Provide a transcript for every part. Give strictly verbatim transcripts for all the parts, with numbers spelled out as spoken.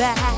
It's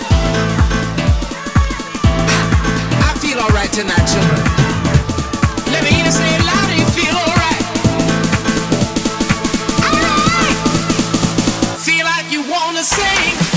listen. I feel alright tonight, children. Let me hear you say it loud and you feel alright. Alright! Feel like you wanna sing.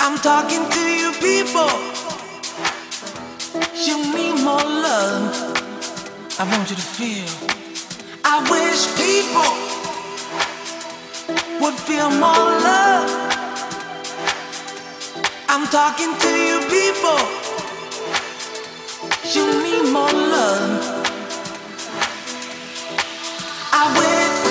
I I'm talking to you people. You need more love. I want you to feel. I wish people would feel more love. I'm talking to you people. You need more love. I wish.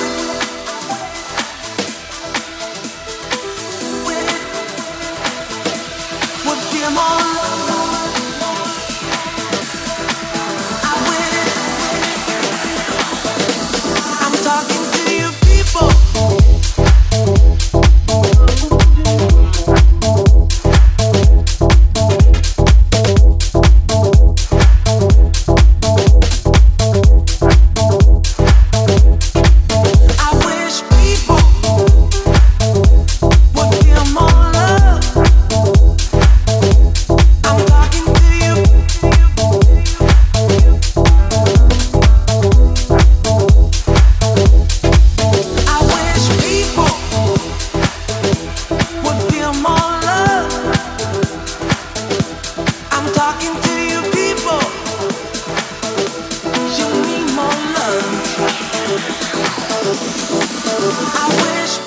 I wish